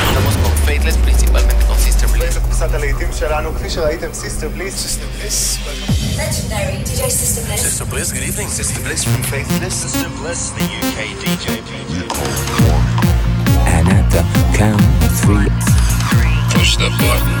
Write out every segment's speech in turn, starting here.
estamos con Faithless, principalmente con Sister Bliss. תקופת הלהיטים שלנו, כפי שראיתם, Sister Bliss. Sister Bliss. Legendary DJ Sister Bliss. Sister Bliss, good evening. Sister Bliss from Faithless. Sister Bliss, the UK DJ. And at the count of three, push the button.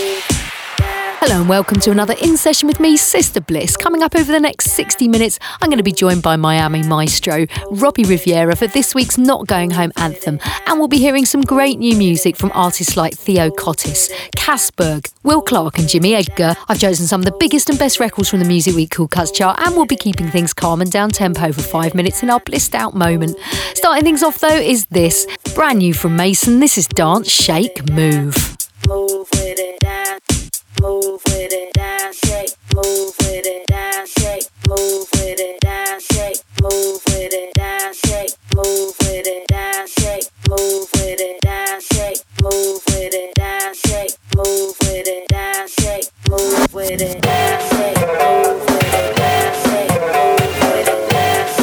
Hello and welcome to another In Session with me, Sister Bliss. Coming up over the next 60 minutes, I'm going to be joined by Miami maestro Robbie Rivera for this week's Not Going Home anthem. And we'll be hearing some great new music from artists like Theo Cottis, Casberg, Will Clark and Jimmy Edgar. I've chosen some of the biggest and best records from the Music Week Cool Cuts chart, and we'll be keeping things calm and down-tempo for 5 minutes in our blissed out moment. Starting things off though is this. Brand new from Mason, this is Dance, Shake, Move. Move with it, dance. Move with it, dance, shake. Move with it, dance, shake. Move with it, dance, shake. Move with it, dance, shake. Move with it, dance, shake. Move with it, dance, shake. Move with it, dance, shake. Move with it, dance, shake. Move with it, dance, shake. Move with it, dance, shake. Move with it, dance, shake. Move with it, dance,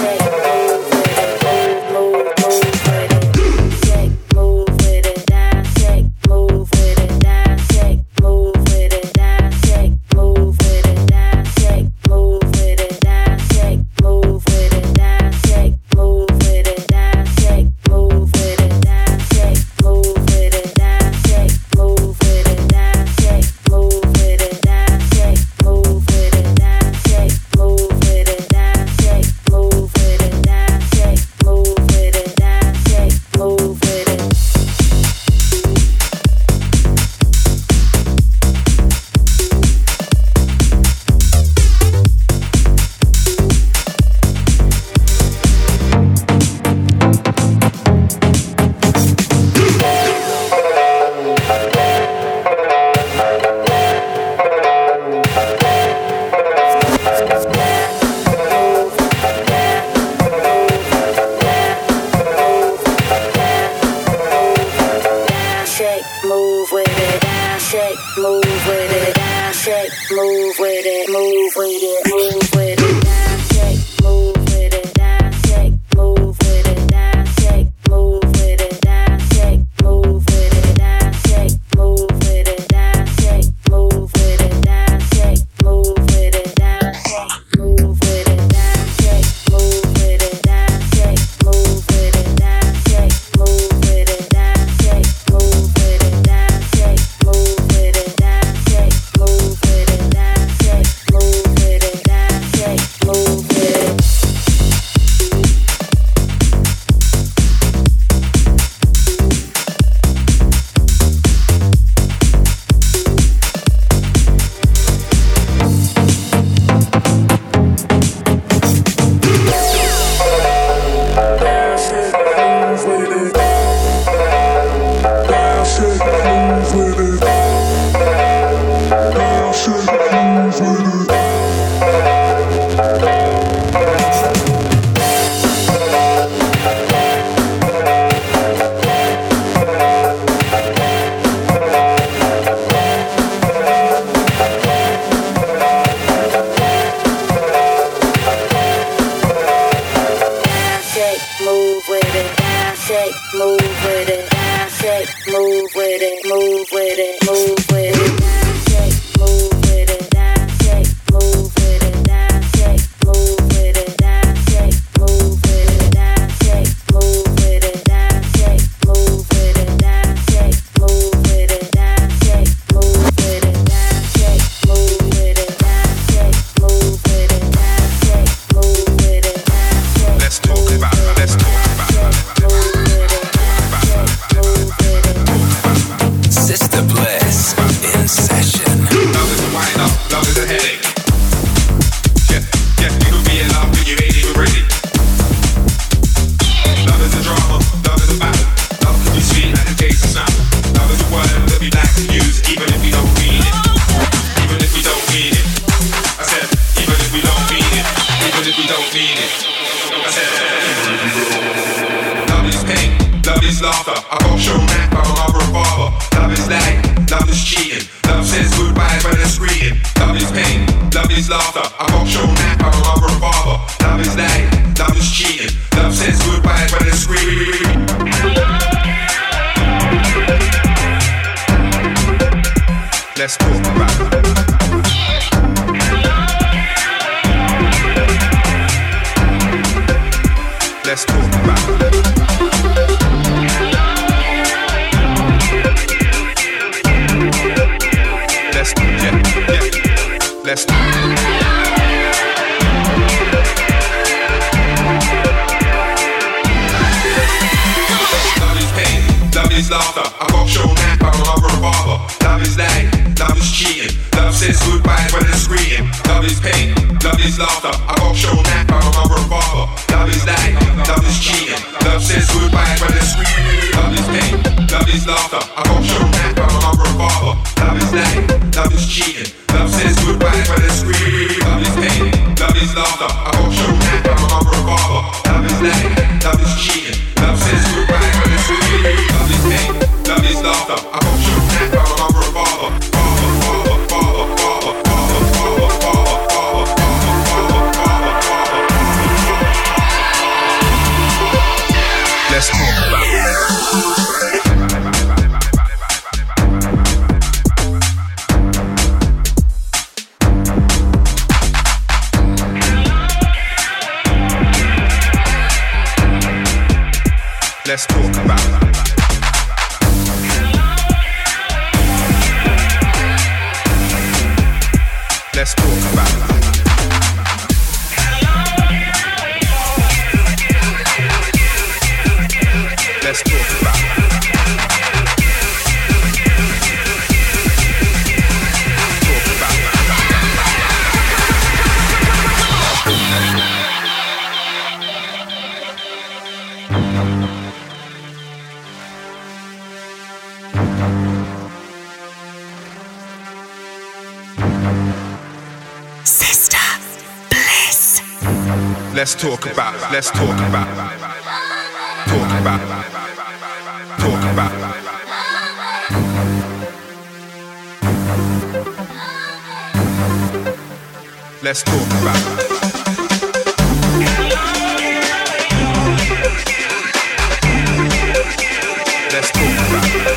move, move, shake. Move with it, dance, shake. Move with it, dance, shake. Move. Sister Bliss in session. is laughter. I got shown that by my revolver. Love is lying, love is cheating. Love says goodbye when it's greeting. Love is pain, love is laughter. I got shown that by my revolver. Love is lying, love is cheating. Love says goodbye when it's greeting. Let's talk about it. Let's talk about it. Let's do it. Yeah. Let's do it. Love is pain, love is laughter. I got shown that by my revolver. Love is lying, love is cheating. Love says goodbye when it's greeting. Love is pain, love is laughter. I got shown that by my revolver. Love is lying, love is cheating. Love says goodbye when it's greeting. Love is pain, love is laughter. I got shown that by my revolver. Love is lying, love is cheating. Love says goodbye when it's greeting. Love is pain, love is laughter. I got shown that by my revolver. Love is lying, love is cheating. Love says goodbye when it's greeting. Love is pain, love is laughter. I got shown that by my revolver. Let's talk about it. Let's talk about it. Let's talk about it. Let's talk about it. Sister Bliss. Let's talk about it. Let's talk about it. Talk about it. Let's talk about it. Let's talk about it. Let's talk about it.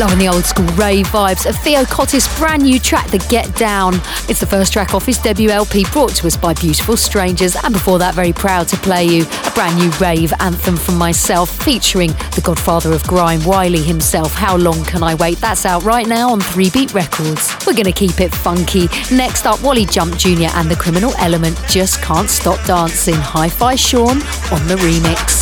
Loving the old school rave vibes of Theo Cottis' brand new track, The Get Down. It's the first track off his debut LP, brought to us by Beautiful Strangers, and before that, very proud to play you a brand new rave anthem from myself featuring the godfather of grime, Wiley himself, How Long Can I Wait? That's out right now on 3Beat Records. We're going to keep it funky. Next up, Wally Jump Jr. and The Criminal Element, Just Can't Stop Dancing. Hi-Fi Sean on the remix.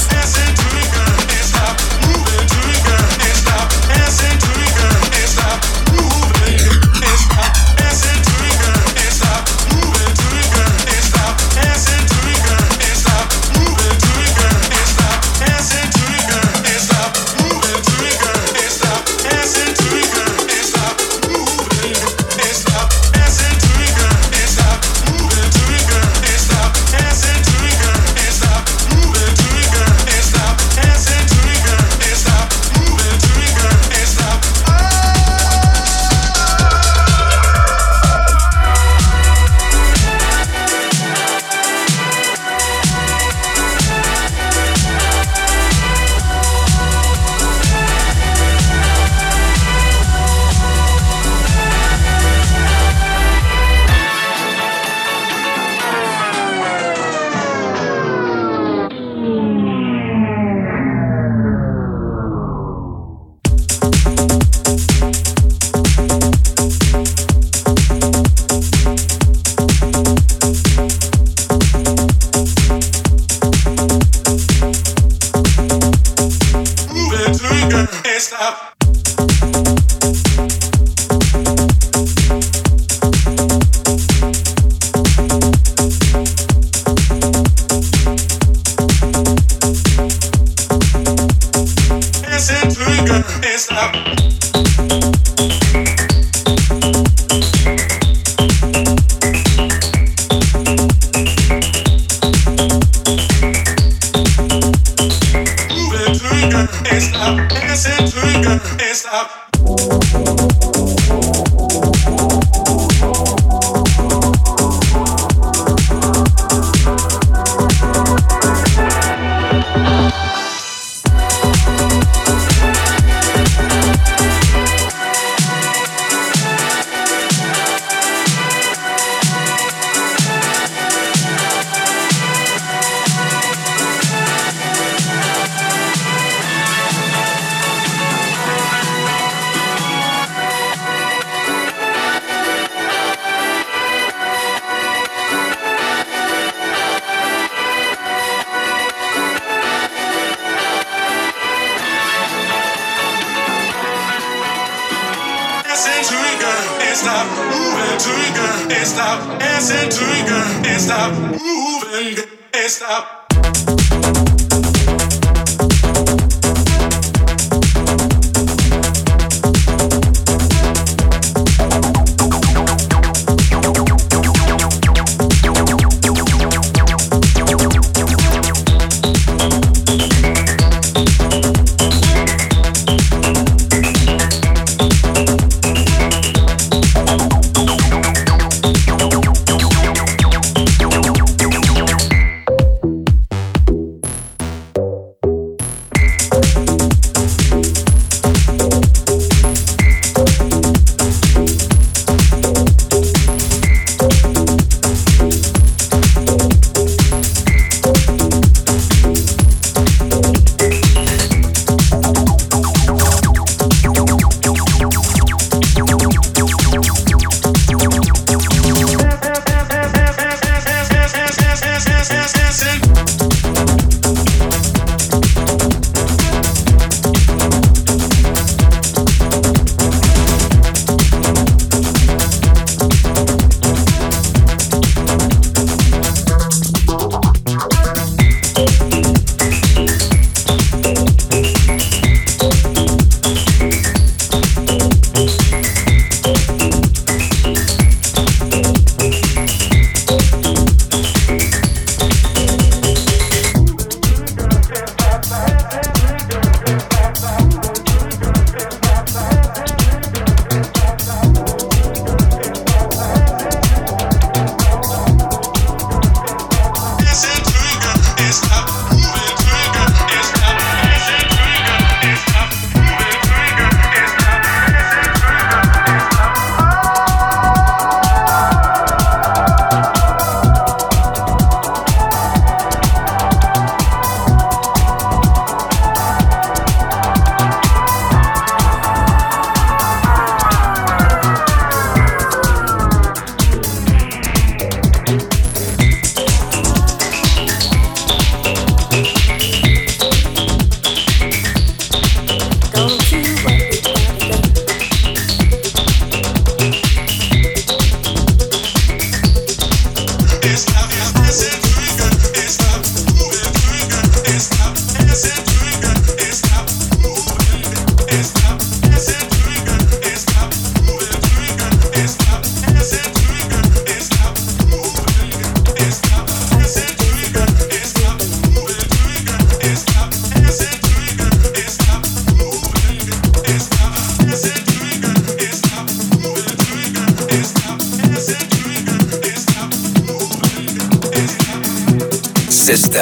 Sister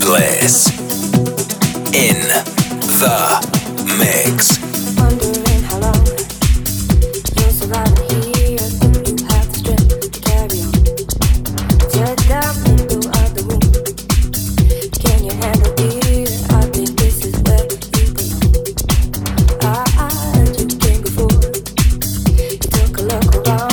Bliss in the mix. Wondering how long you'll survive here. Do you have the strength to carry on? Tear down window of the room. Can you handle here? I think this is where you belong. I heard you came before. You took a look around.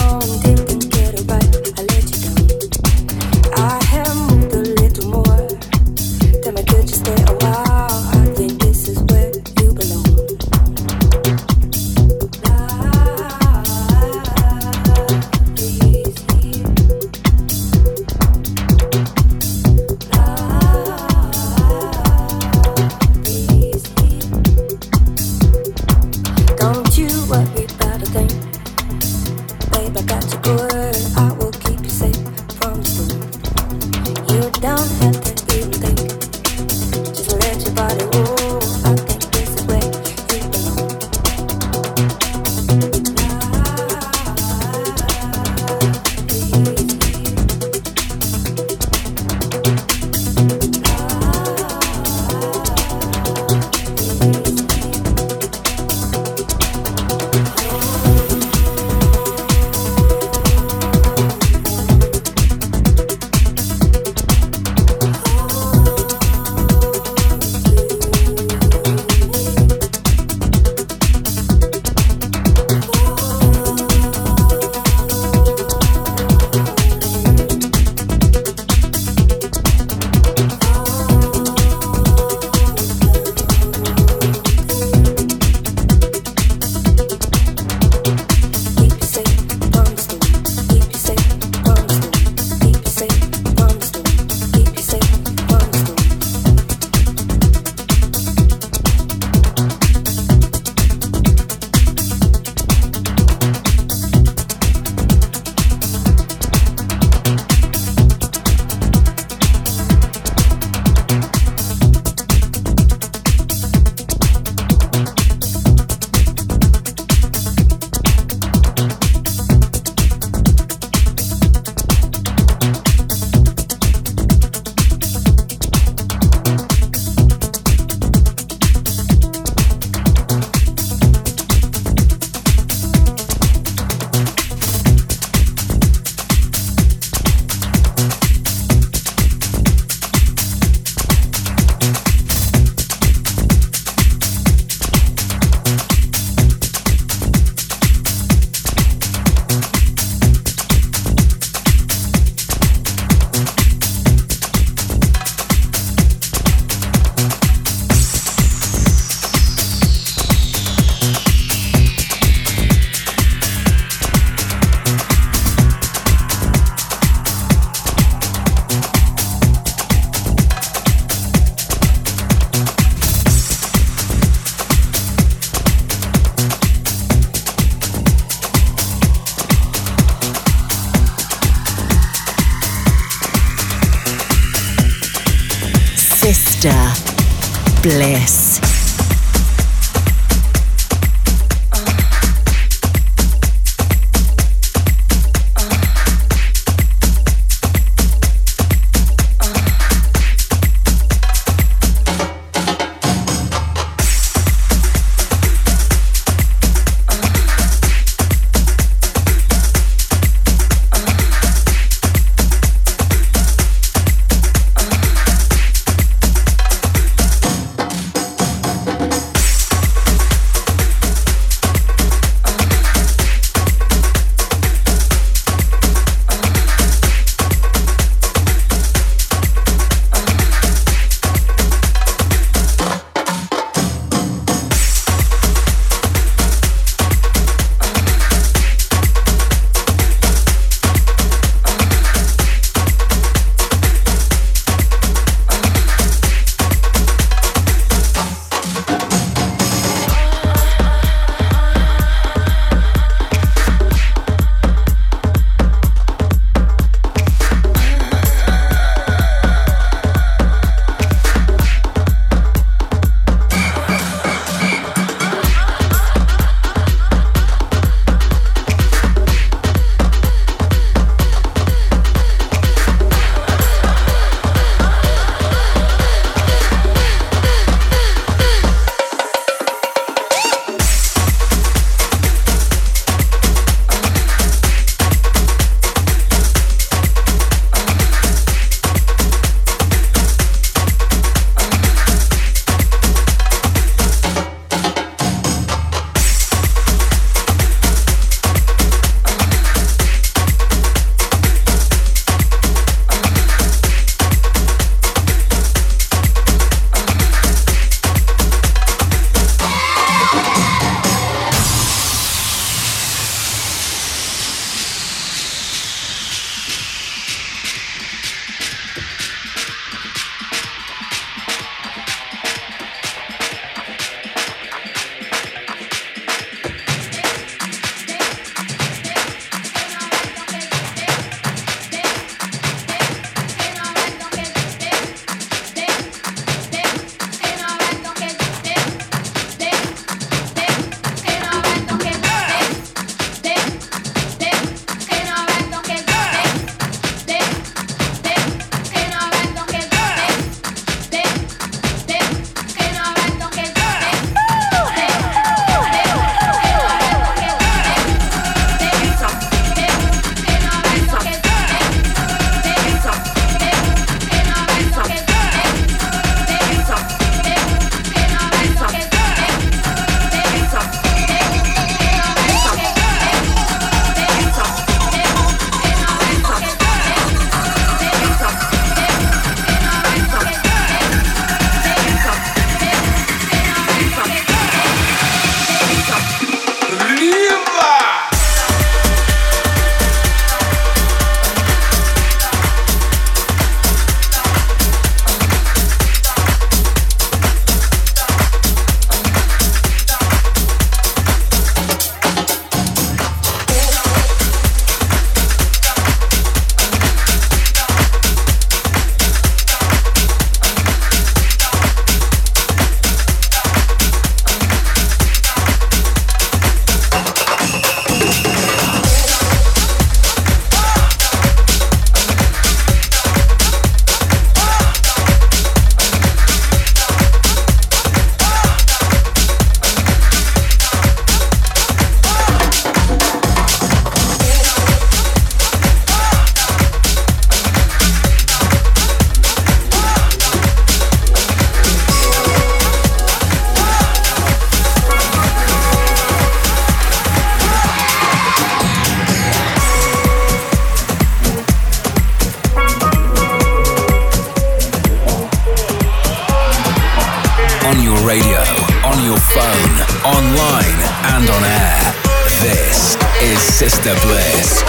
phone, online and on air. This is Sister Bliss.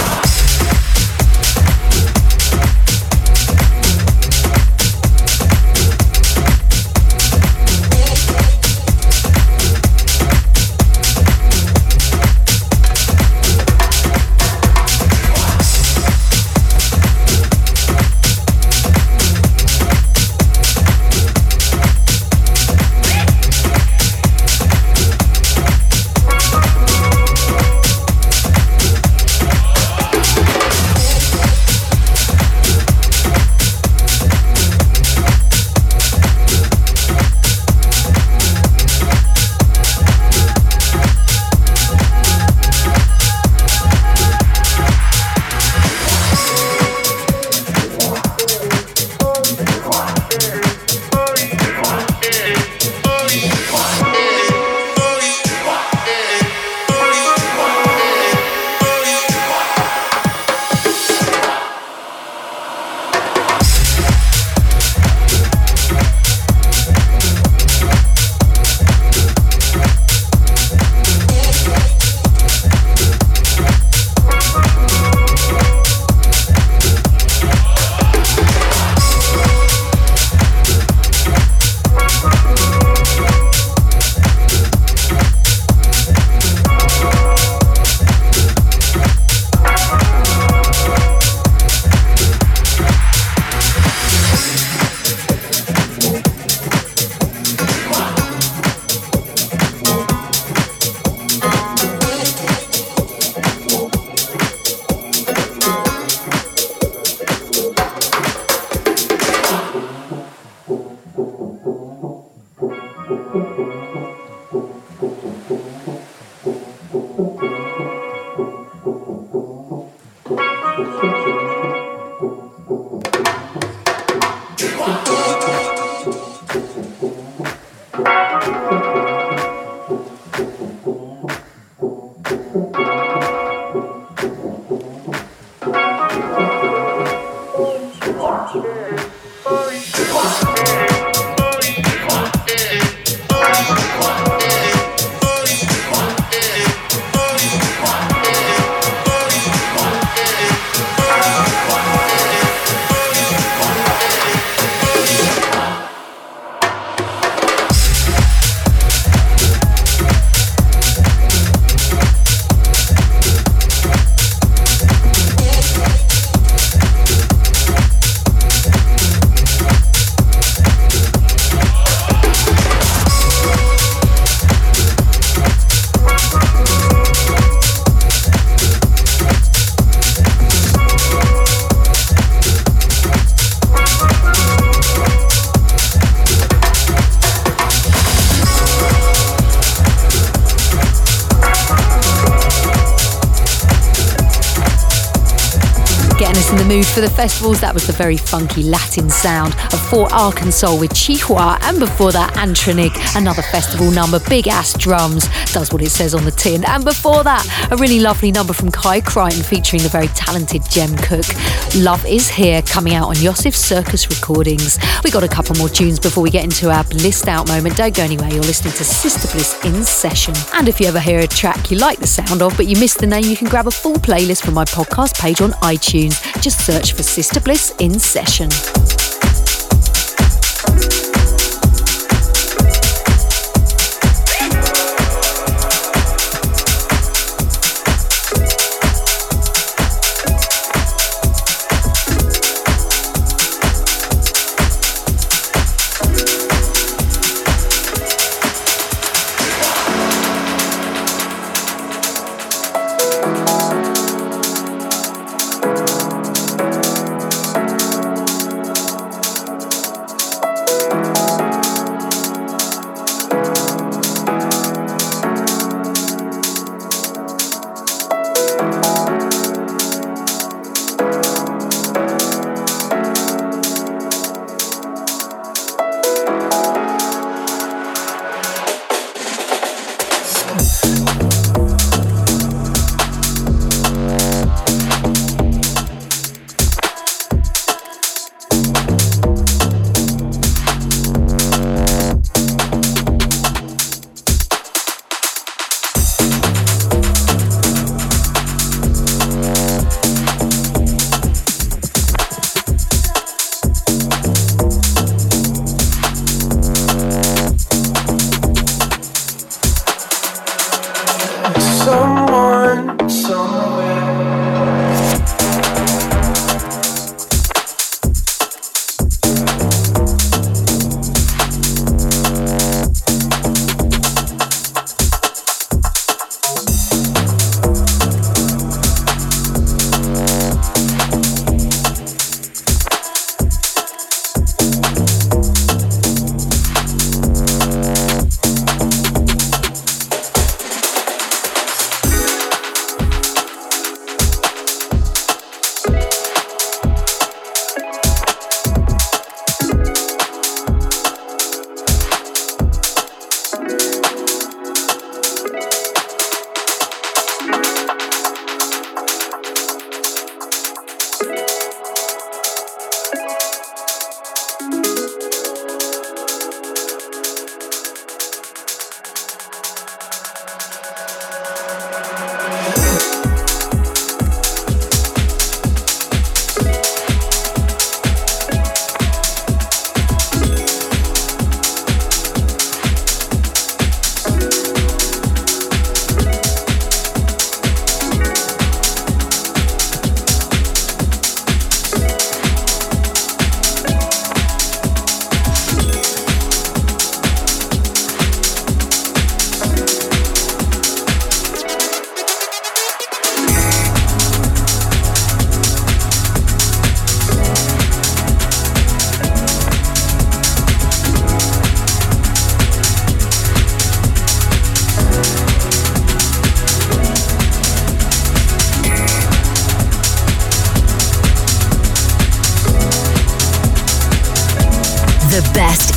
For the festivals, that was the very funky Latin sound of Fort Arkansas with Chihuahua, and before that Antronik, another festival number, big ass drums, does what it says on the tin, and before that a really lovely number from Kai Crichton featuring the very talented Jem Cook, Love Is Here, coming out on Yosef Circus Recordings. We got a couple more tunes before we get into our Blissed Out moment. Don't go anywhere, you're listening to Sister Bliss in Session, and if you ever hear a track you like the sound of but you missed the name, you can grab a full playlist from my podcast page on iTunes. Just search for Sister Bliss in Session.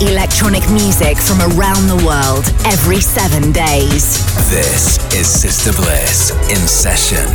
electronic music from around the world every 7 days. This is Sister Bliss in session.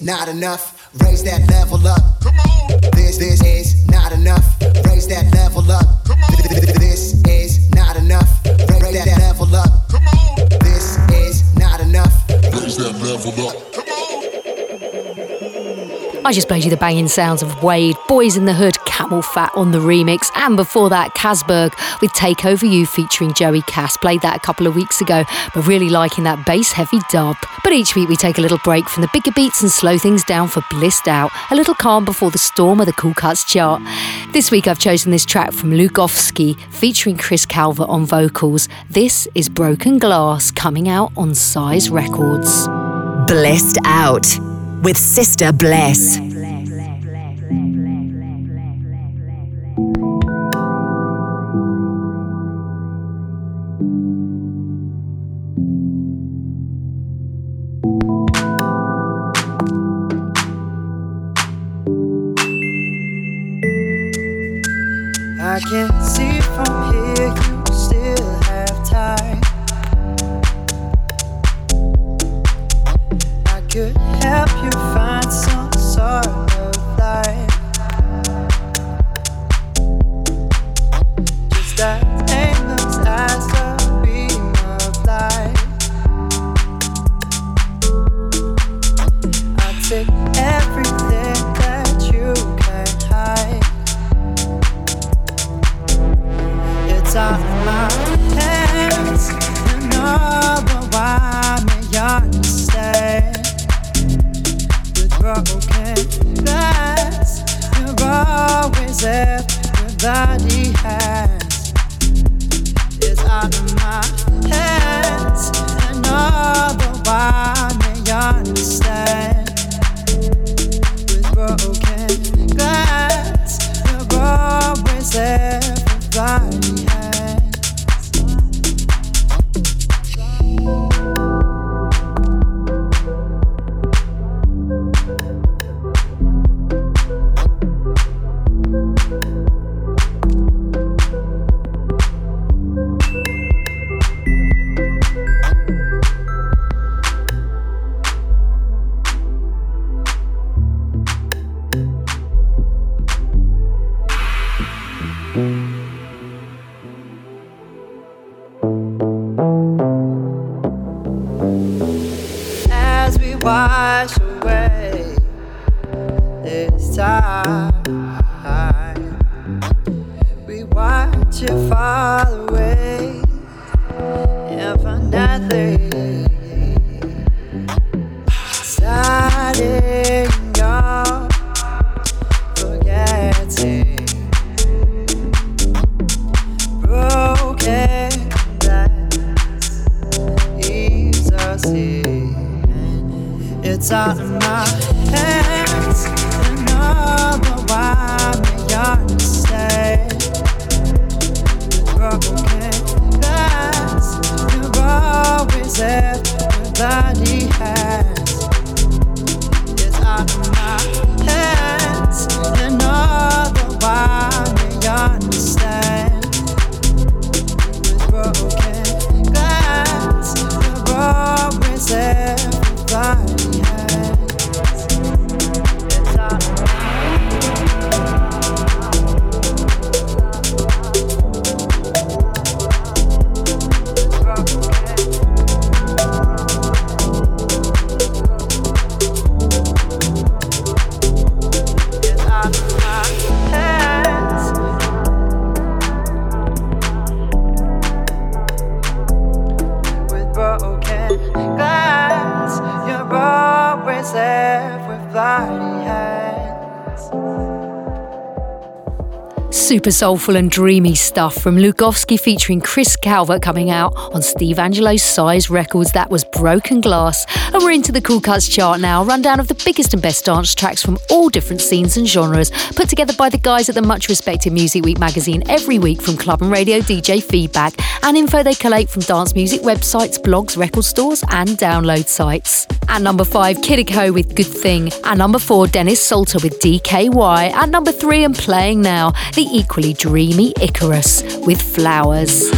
Not enough, raise that level up. Come on. This is not enough, raise that level up. Come on. This is not enough, raise that level up. Come on. This is not enough, raise that level up. Come on. I just played you the banging sounds of Wade, Boys in the Hood, Camel Fat on the remix, and before that Casberg with Take Over You featuring Joey Cass. Played that a couple of weeks ago, but really liking that bass heavy dub. But each week we take a little break from the bigger beats and slow things down for Blissed Out, a little calm before the storm of the Cool Cuts chart. This week I've chosen this track from Lugowski featuring Chris Calvert on vocals. This is Broken Glass, coming out on Size Records. Blissed Out with Sister Bliss. I can't see from here, you still have time. I could help you find some sort of life. Just that aimless eyes, a beam of light. I take everything that you can hide. Out of my hands, you know the why may understand. With broken glass, you're always everybody has. It's out of my hands, you know the why may understand. With broken glass, you're always everybody has. wash away this time. We watch you fall away infinitely. Starting on forgetting broken glass leaves us here. It's out of my hands, and all the while we understand. With broken glass, you always everybody has. Out of my hands, and all the while we understand. With broken glass, we're always everybody has. It's out of my super soulful and dreamy stuff from Lugowski featuring Chris Calvert, coming out on Steve Angelo's Size Records. That was Broken Glass. And we're into the Cool Cuts chart now. Rundown of the biggest and best dance tracks from all different scenes and genres, put together by the guys at the much-respected Music Week magazine every week from club and radio DJ feedback and info they collate from dance music websites, blogs, record stores and download sites. At number 5, Kidiko with Good Thing. At number 4, Dennis Salter with DKY. At number 3 and playing now, the equally dreamy Icarus with Flowers.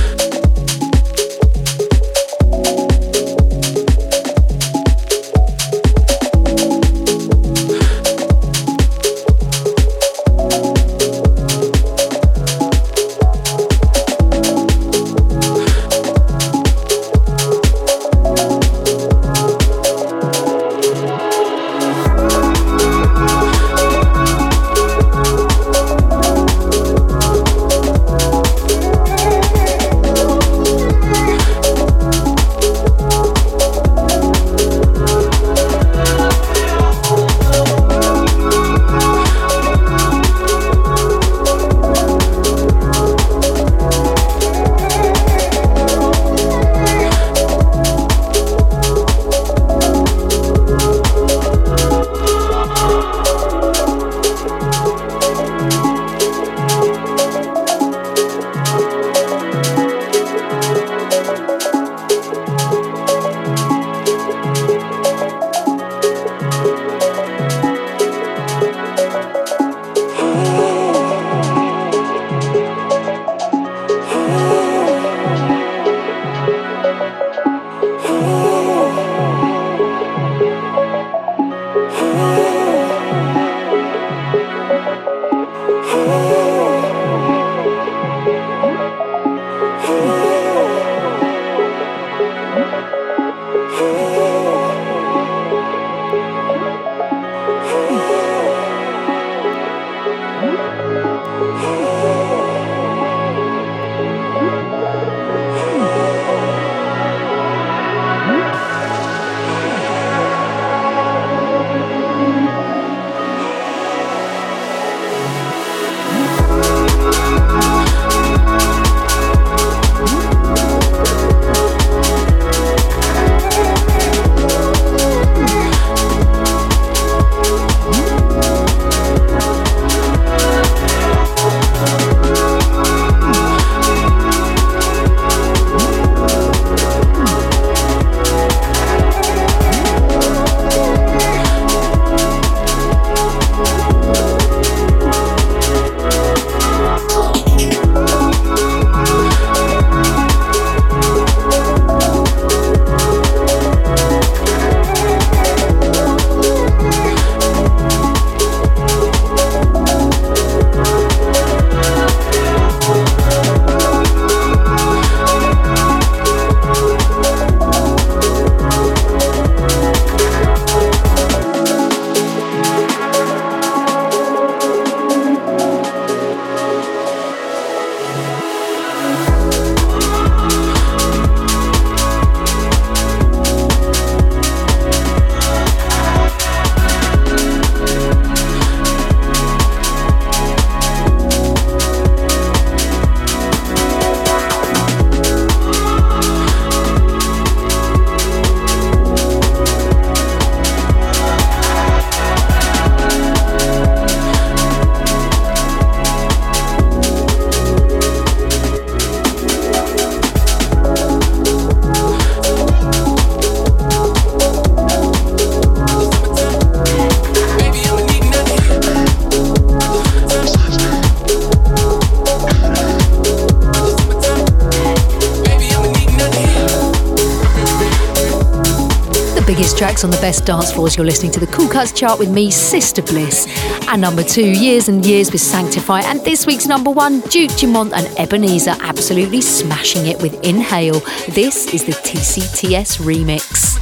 the biggest tracks on the best dance floors. You're listening to the Cool Cuts chart with me, Sister Bliss. And number 2, Years and Years with Sanctify. And this week's number 1, Duke Dumont and Ebenezer, absolutely smashing it with Inhale. This is the TCTS remix.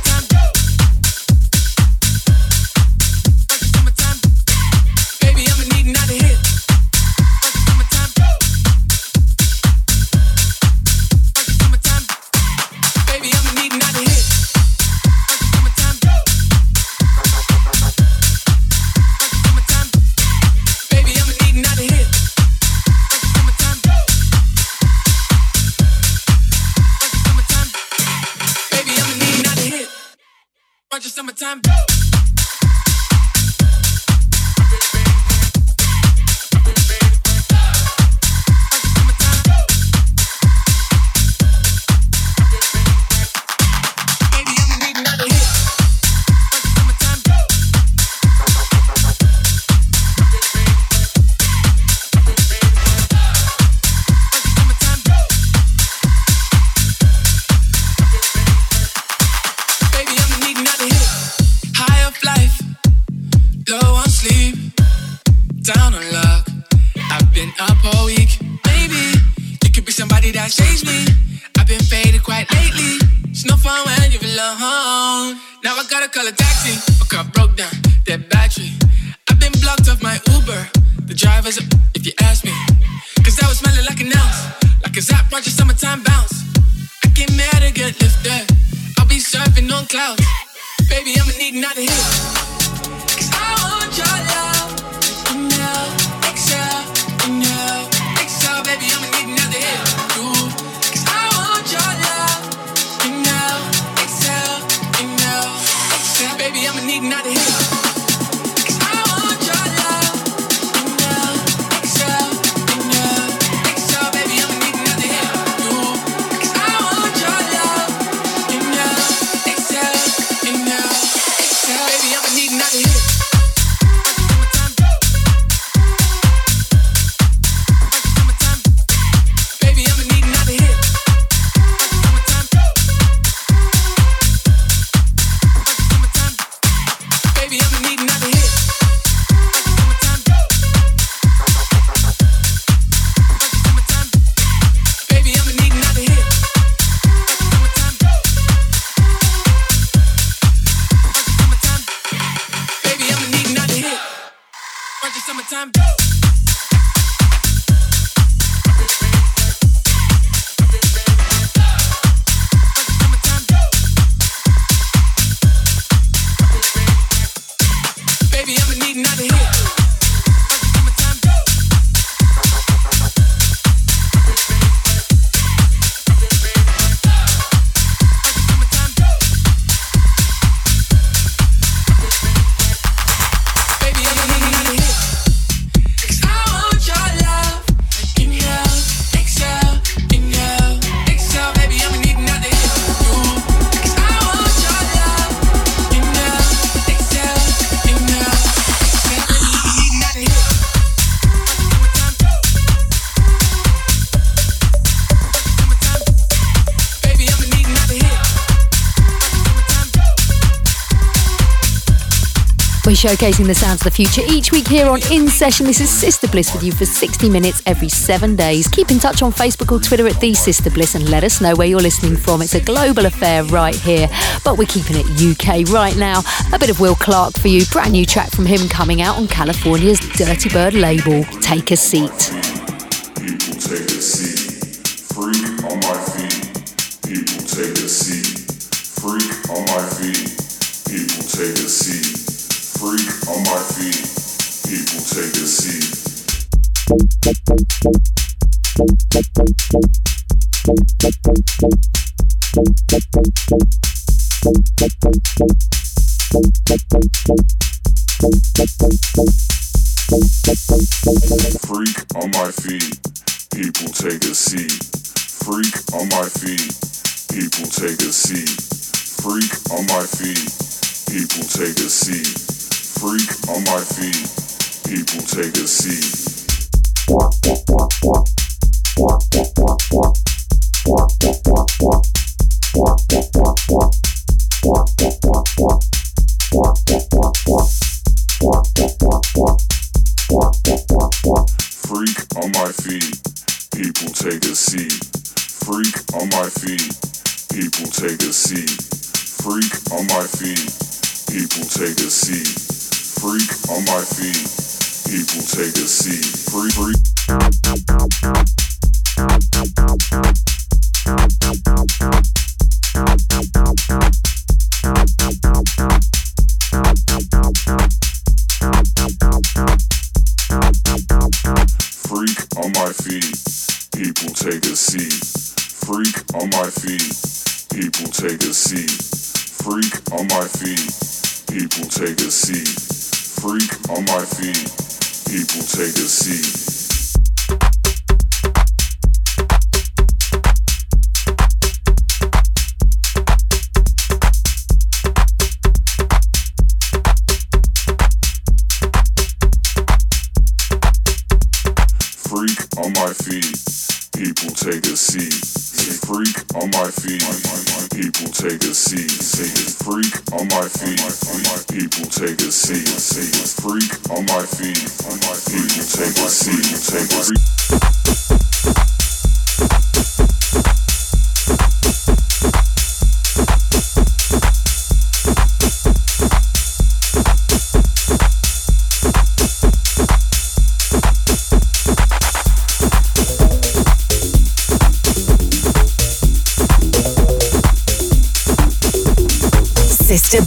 Showcasing the sounds of the future each week here on In Session. This is Sister Bliss with you for 60 minutes every 7 days. Keep in touch on Facebook or Twitter at The Sister Bliss and let us know where you're listening from. It's a global affair right here, but we're keeping it UK right now. A bit of Will Clark for you, brand new track from him coming out on California's Dirty Bird label. Take a seat. People take a seat, freak on my feet. People take a seat, freak on my feet. People take a seat. Freak on my feet, people take a seat. Freak on my feet, people take a seat. Freak on my feet, people take a seat. Freak on my feet, people take a seat. Freak on my feet, people take a seat. People take a seat. Freak on my feet. People take a seat. Freak on my feet. People take a seat. Freak, freak. Freak on my feet. People take a seat. Freak on my feet. People take a seat. Freak on my feet. People take a seat. Freak on my feet. People take a seat. Freak on my feet. People take a seat. Freak on my feet, people take a seat. Freak on my feet, people take a seat. Freak on my feet, people take a seat. Take a Sister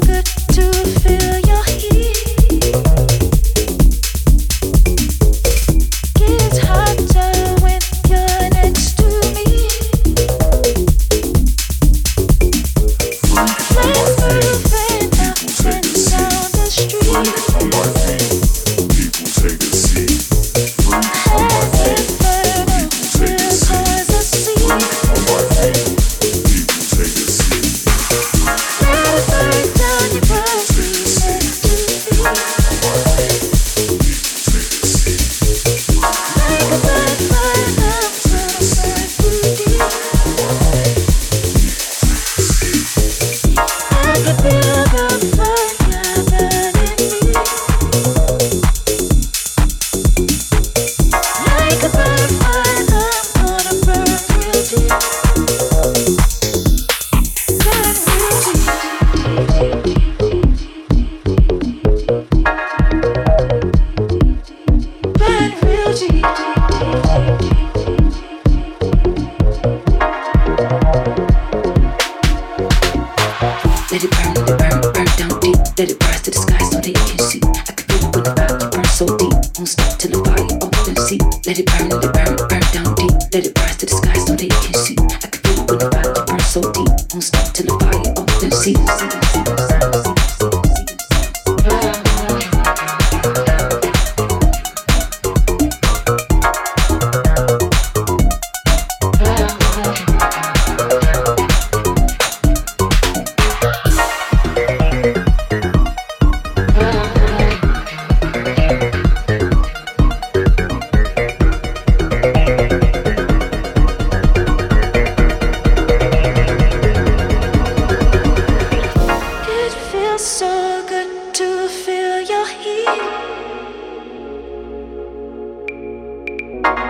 good to feel your heat.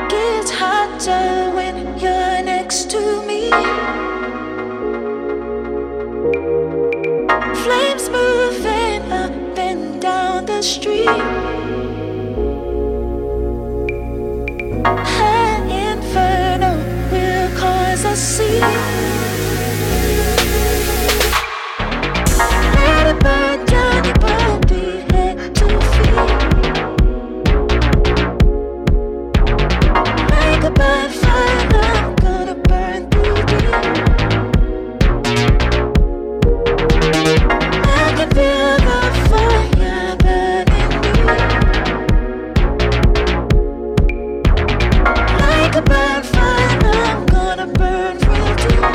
Gets hotter when you're next to me. Play for a friend now, friends down the street. People take a seat. Burn, I'm gonna burn for you.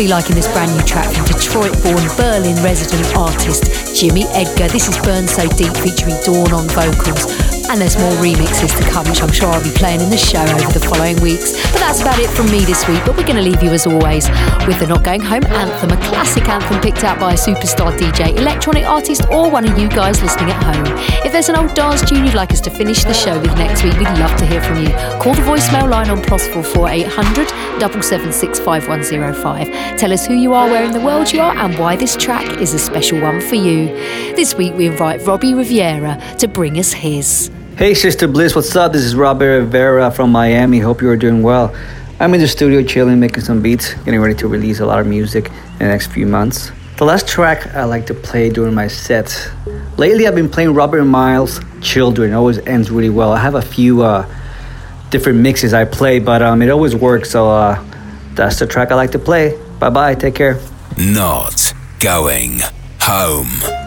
really liking this brand new track from Detroit-born Berlin resident artist Jimmy Edgar. This is Burn So Deep featuring Dawn on vocals. And there's more remixes to come, which I'm sure I'll be playing in the show over the following weeks. But that's about it from me this week. But we're going to leave you, as always, with the Not Going Home anthem, a classic anthem picked out by a superstar DJ, electronic artist, or one of you guys listening at home. If there's an old dance tune you'd like us to finish the show with next week, we'd love to hear from you. Call the voicemail line on +44 800 776 5105. Tell us who you are, where in the world you are, and why this track is a special one for you. This week we invite Robbie Rivera to bring us his. Hey Sister Bliss, what's up? This is Robbie Rivera from Miami. Hope you are doing well. I'm in the studio chilling, making some beats, getting ready to release a lot of music in the next few months. The last track I like to play during my sets. Lately I've been playing Robert Miles' Children. It always ends really well. I have a few different mixes I play, but it always works, so that's the track I like to play. Bye-bye, take care. Not Going Home.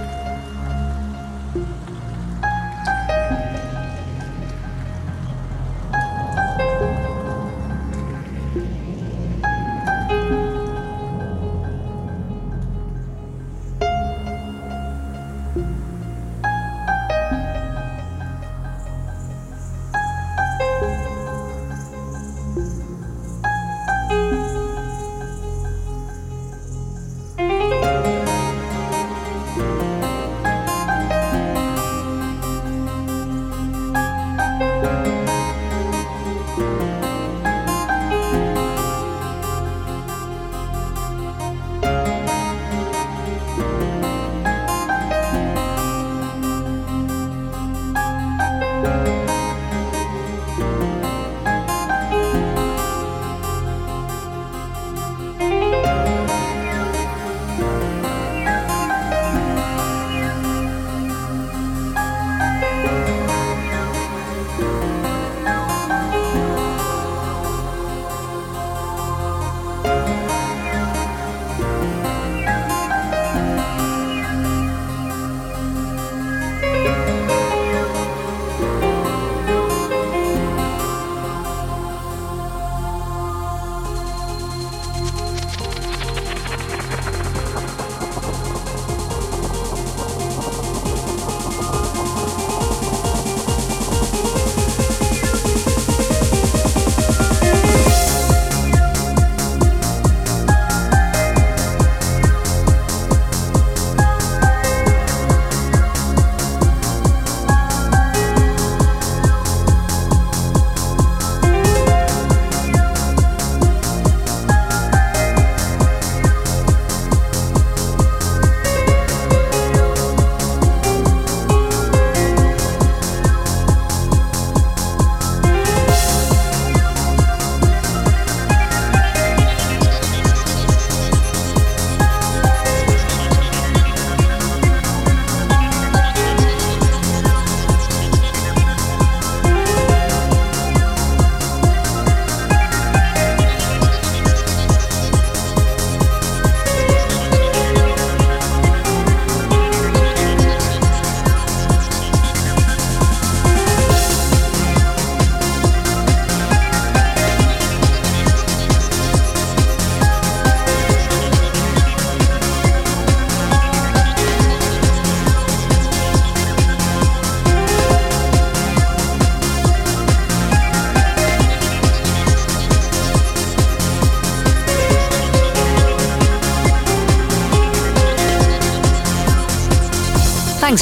Thanks